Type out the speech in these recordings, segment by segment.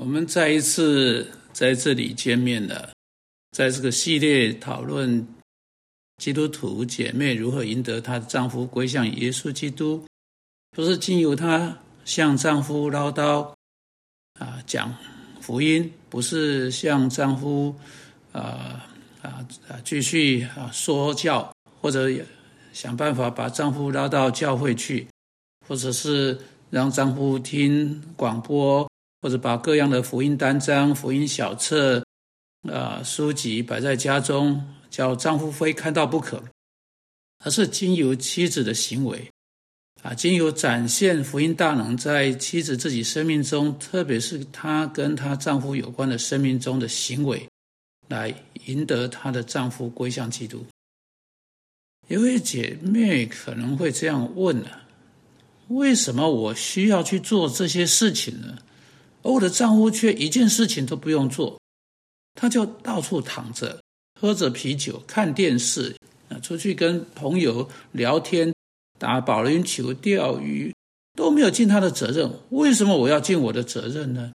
我们再一次在这里见面了，在这个系列讨论基督徒姐妹如何赢得她的丈夫归向耶稣基督，不是经由她向丈夫唠叨讲福音，不是向丈夫继续说教，或者想办法把丈夫拉到教会去，或者是让丈夫听广播，或者把各样的福音单张、福音小册、书籍摆在家中，叫丈夫非看到不可。而是经由妻子的行为，经由展现福音大能在妻子自己生命中，特别是她跟她丈夫有关的生命中的行为，来赢得她的丈夫归向基督。有位姐妹可能会这样问了：为什么我需要去做这些事情呢？而我的丈夫却一件事情都不用做，他就到处躺着，喝着啤酒，看电视，出去跟朋友聊天，打保龄球，钓鱼，都没有尽他的责任。为什么我要尽我的责任呢？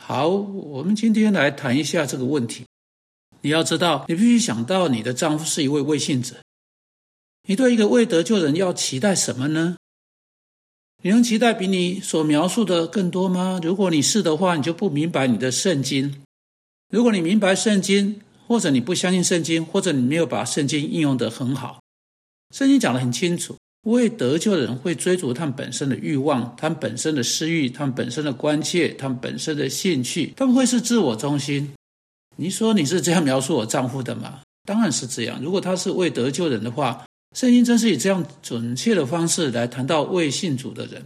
好，我们今天来谈一下这个问题。你要知道，你必须想到你的丈夫是一位未信者。你对一个未得救人要期待什么呢？你能期待比你所描述的更多吗？如果你是的话，你就不明白你的圣经。如果你明白圣经，或者你不相信圣经，或者你没有把圣经应用得很好。圣经讲得很清楚，未得救的人会追逐他们本身的欲望，他们本身的私欲，他们本身的关切，他们本身的兴趣，他们会是自我中心。你说你是这样描述我丈夫的吗？当然是这样。如果他是未得救人的话，圣经真是以这样准确的方式来谈到未信主的人。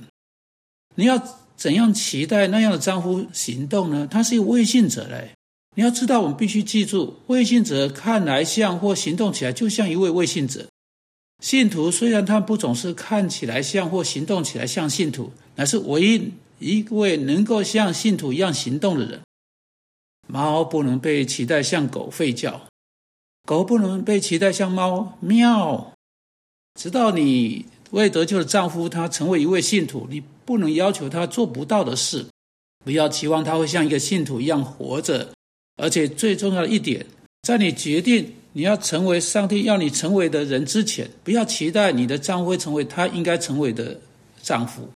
你要怎样期待那样的丈夫行动呢？他是一个未信者嘞。你要知道，我们必须记住，未信者看来像或行动起来就像一位未信者。信徒虽然他不总是看起来像或行动起来像信徒，乃是唯一一位能够像信徒一样行动的人。猫不能被期待像狗吠叫，狗不能被期待像猫喵。直到你未得救的丈夫他成为一位信徒，你不能要求他做不到的事，不要期望他会像一个信徒一样活着。而且最重要的一点，在你决定你要成为上帝要你成为的人之前，不要期待你的丈夫会成为他应该成为的丈夫。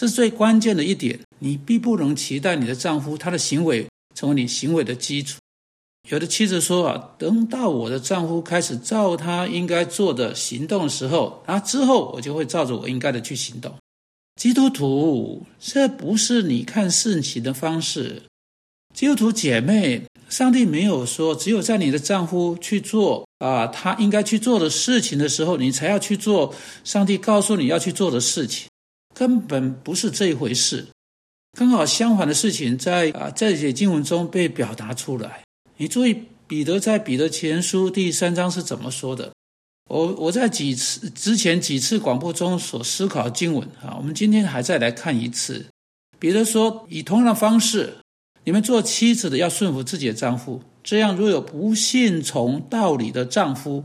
这是最关键的一点，你必不能期待你的丈夫他的行为成为你行为的基础。有的妻子说等到我的丈夫开始照他应该做的行动的时候，之后我就会照着我应该的去行动。基督徒，这不是你看事情的方式。基督徒姐妹，上帝没有说只有在你的丈夫去做他应该去做的事情的时候，你才要去做上帝告诉你要去做的事情，根本不是这一回事。刚好相反的事情在这些经文中被表达出来。你注意彼得在彼得前书第3章是怎么说的。我在之前几次广播中所思考经文我们今天还再来看一次。彼得说，以同样的方式，你们做妻子的要顺服自己的丈夫，这样若有不信从道理的丈夫，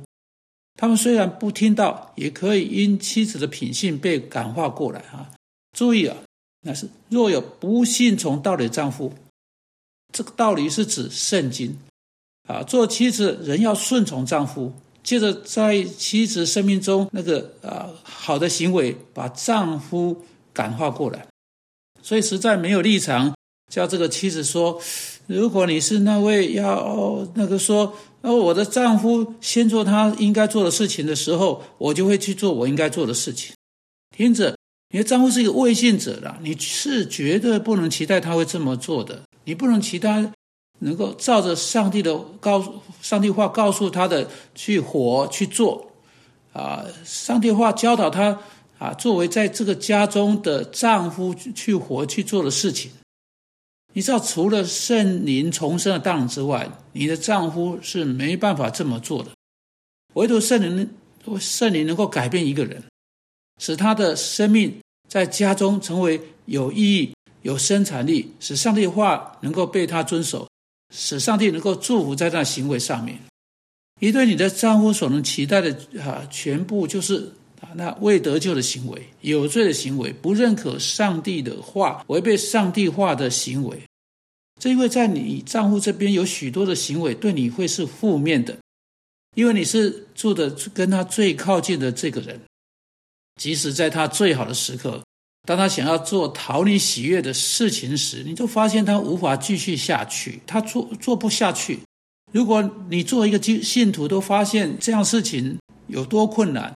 他们虽然不听到，也可以因妻子的品性被感化过来注意那是若有不信从道理的丈夫，这个道理是指圣经做妻子人要顺从丈夫，接着在妻子生命中那个好的行为把丈夫感化过来。所以实在没有立场叫这个妻子说，如果你是那位要我的丈夫先做他应该做的事情的时候，我就会去做我应该做的事情。听着，你的丈夫是一个未信者啦，你是绝对不能期待他会这么做的。你不能期待能够照着上帝话告诉他的去活去做上帝话教导他作为在这个家中的丈夫去活去做的事情。你知道，除了圣灵重生的大能之外，你的丈夫是没办法这么做的。唯独圣灵能够改变一个人，使他的生命在家中成为有意义、有生产力，使上帝的话能够被他遵守，使上帝能够祝福在他的行为上面。你对你的丈夫所能期待的全部就是那未得救的行为、有罪的行为、不认可上帝的话、违背上帝话的行为。这因为在你账户这边有许多的行为对你会是负面的，因为你是住的跟他最靠近的这个人，即使在他最好的时刻，当他想要做讨你喜悦的事情时，你就发现他无法继续下去，他做不下去。如果你做一个信徒都发现这样事情有多困难，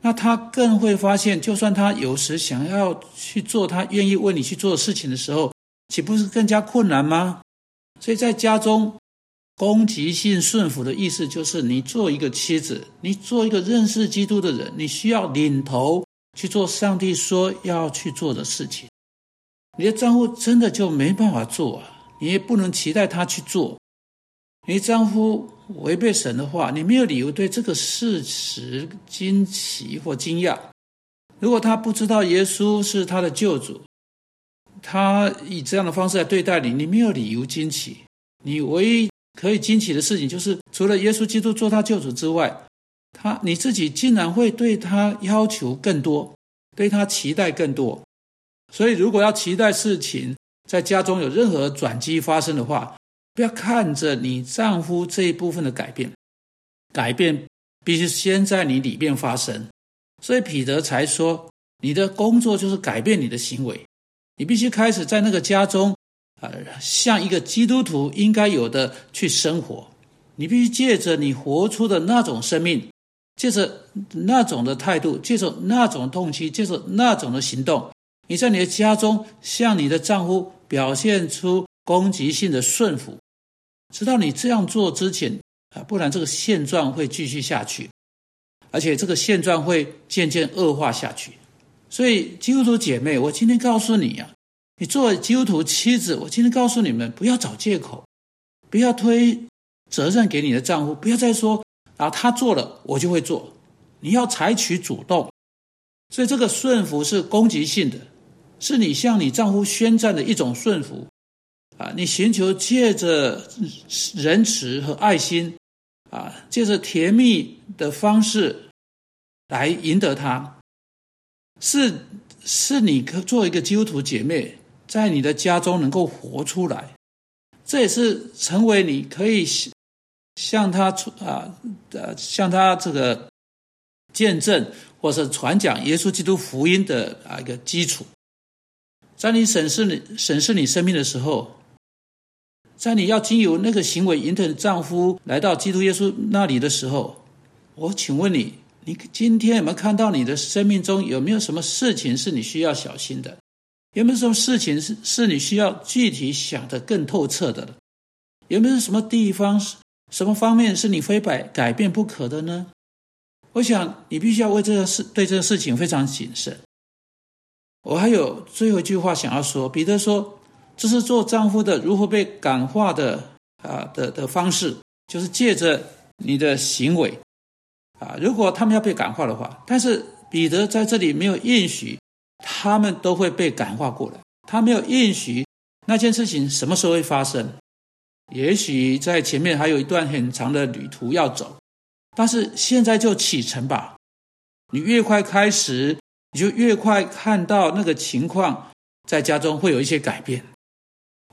那他更会发现，就算他有时想要去做他愿意为你去做的事情的时候，岂不是更加困难吗？所以在家中，攻击性顺服的意思就是你做一个妻子，你做一个认识基督的人，你需要领头去做上帝说要去做的事情。你的丈夫真的就没办法做啊，你也不能期待他去做。你丈夫违背神的话，你没有理由对这个事实惊奇或惊讶。如果他不知道耶稣是他的救主，他以这样的方式来对待你，你没有理由惊奇。你唯一可以惊奇的事情就是，除了耶稣基督做他救主之外，你自己竟然会对他要求更多，对他期待更多。所以如果要期待事情在家中有任何转机发生的话，不要看着你丈夫这一部分的改变，改变必须先在你里面发生。所以彼得才说，你的工作就是改变你的行为，你必须开始在那个家中像一个基督徒应该有的去生活。你必须借着你活出的那种生命，借着那种的态度，借着那种动机，借着那种的行动，你在你的家中向你的丈夫表现出攻击性的顺服，直到你这样做之前，不然这个现状会继续下去，而且这个现状会渐渐恶化下去。所以基督徒姐妹，我今天告诉你啊，你作为基督徒妻子，我今天告诉你们，不要找借口，不要推责任给你的丈夫，不要再说他做了我就会做，你要采取主动。所以这个顺服是攻击性的，是你向你丈夫宣战的一种顺服。你寻求借着仁慈和爱心，借着甜蜜的方式来赢得他。是你做一个基督徒姐妹，在你的家中能够活出来，这也是成为你可以向他这个见证或是传讲耶稣基督福音的一个基础。在你审视你生命的时候，在你要经由那个行为引导丈夫来到基督耶稣那里的时候，我请问你，你今天有没有看到你的生命中有没有什么事情是你需要小心的？有没有什么事情是你需要具体想得更透彻的？有没有什么地方、什么方面是你非改变不可的呢？我想你必须要为对这个事情非常谨慎。我还有最后一句话想要说，彼得说，这是做丈夫的如何被感化的方式，就是借着你的行为如果他们要被感化的话，但是彼得在这里没有应许他们都会被感化过来，他没有应许那件事情什么时候会发生。也许在前面还有一段很长的旅途要走，但是现在就启程吧。你越快开始，你就越快看到那个情况在家中会有一些改变。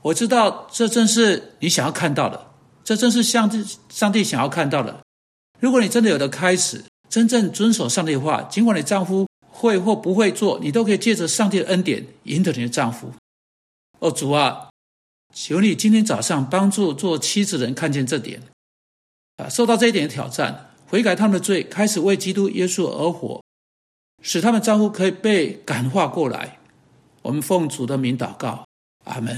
我知道这正是你想要看到的，这正是上帝想要看到的。如果你真的有的开始，真正遵守上帝的话，尽管你丈夫会或不会做，你都可以借着上帝的恩典赢得你的丈夫。主啊，求你今天早上帮助做妻子的人看见这点，受到这一点的挑战，悔改他们的罪，开始为基督耶稣而活，使他们丈夫可以被感化过来。我们奉主的名祷告，阿们。